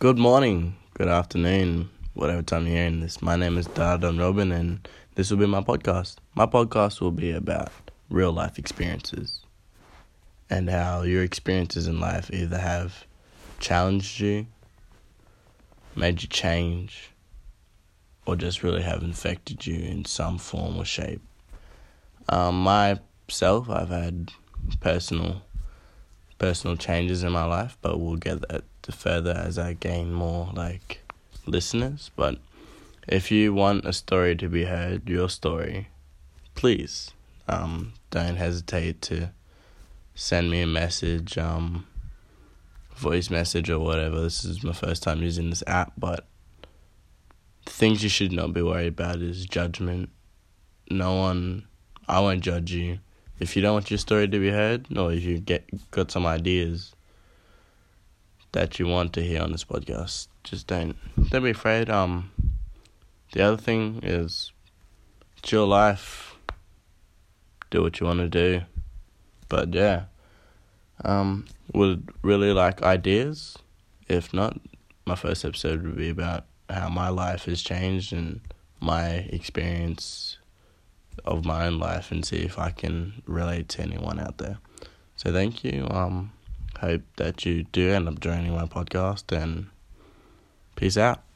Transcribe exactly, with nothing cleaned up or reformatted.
Good morning, good afternoon, whatever time you're hearing this. My name is Dardan Robin, and this will be my podcast. My podcast will be about real life experiences and how your experiences in life either have challenged you, made you change, or just really have infected you in some form or shape. Um, myself, I've had personal personal changes in my life, but we'll get that further as I gain more like listeners. But if you want a story to be heard, your story, please um don't hesitate to send me a message, um voice message or whatever. This is my first time using this app, but the things you should not be worried about is judgment. No one, I won't judge you. If you don't want your story to be heard, or if you get got some ideas that you want to hear on this podcast, just don't don't be afraid. Um, the other thing is, it's your life. Do what you want to do, but yeah, um, would really like ideas. If not, my first episode would be about how my life has changed and my experience of my own life, and see if I can relate to anyone out there. So thank you. Um. Hope that you do end up joining my podcast, and peace out.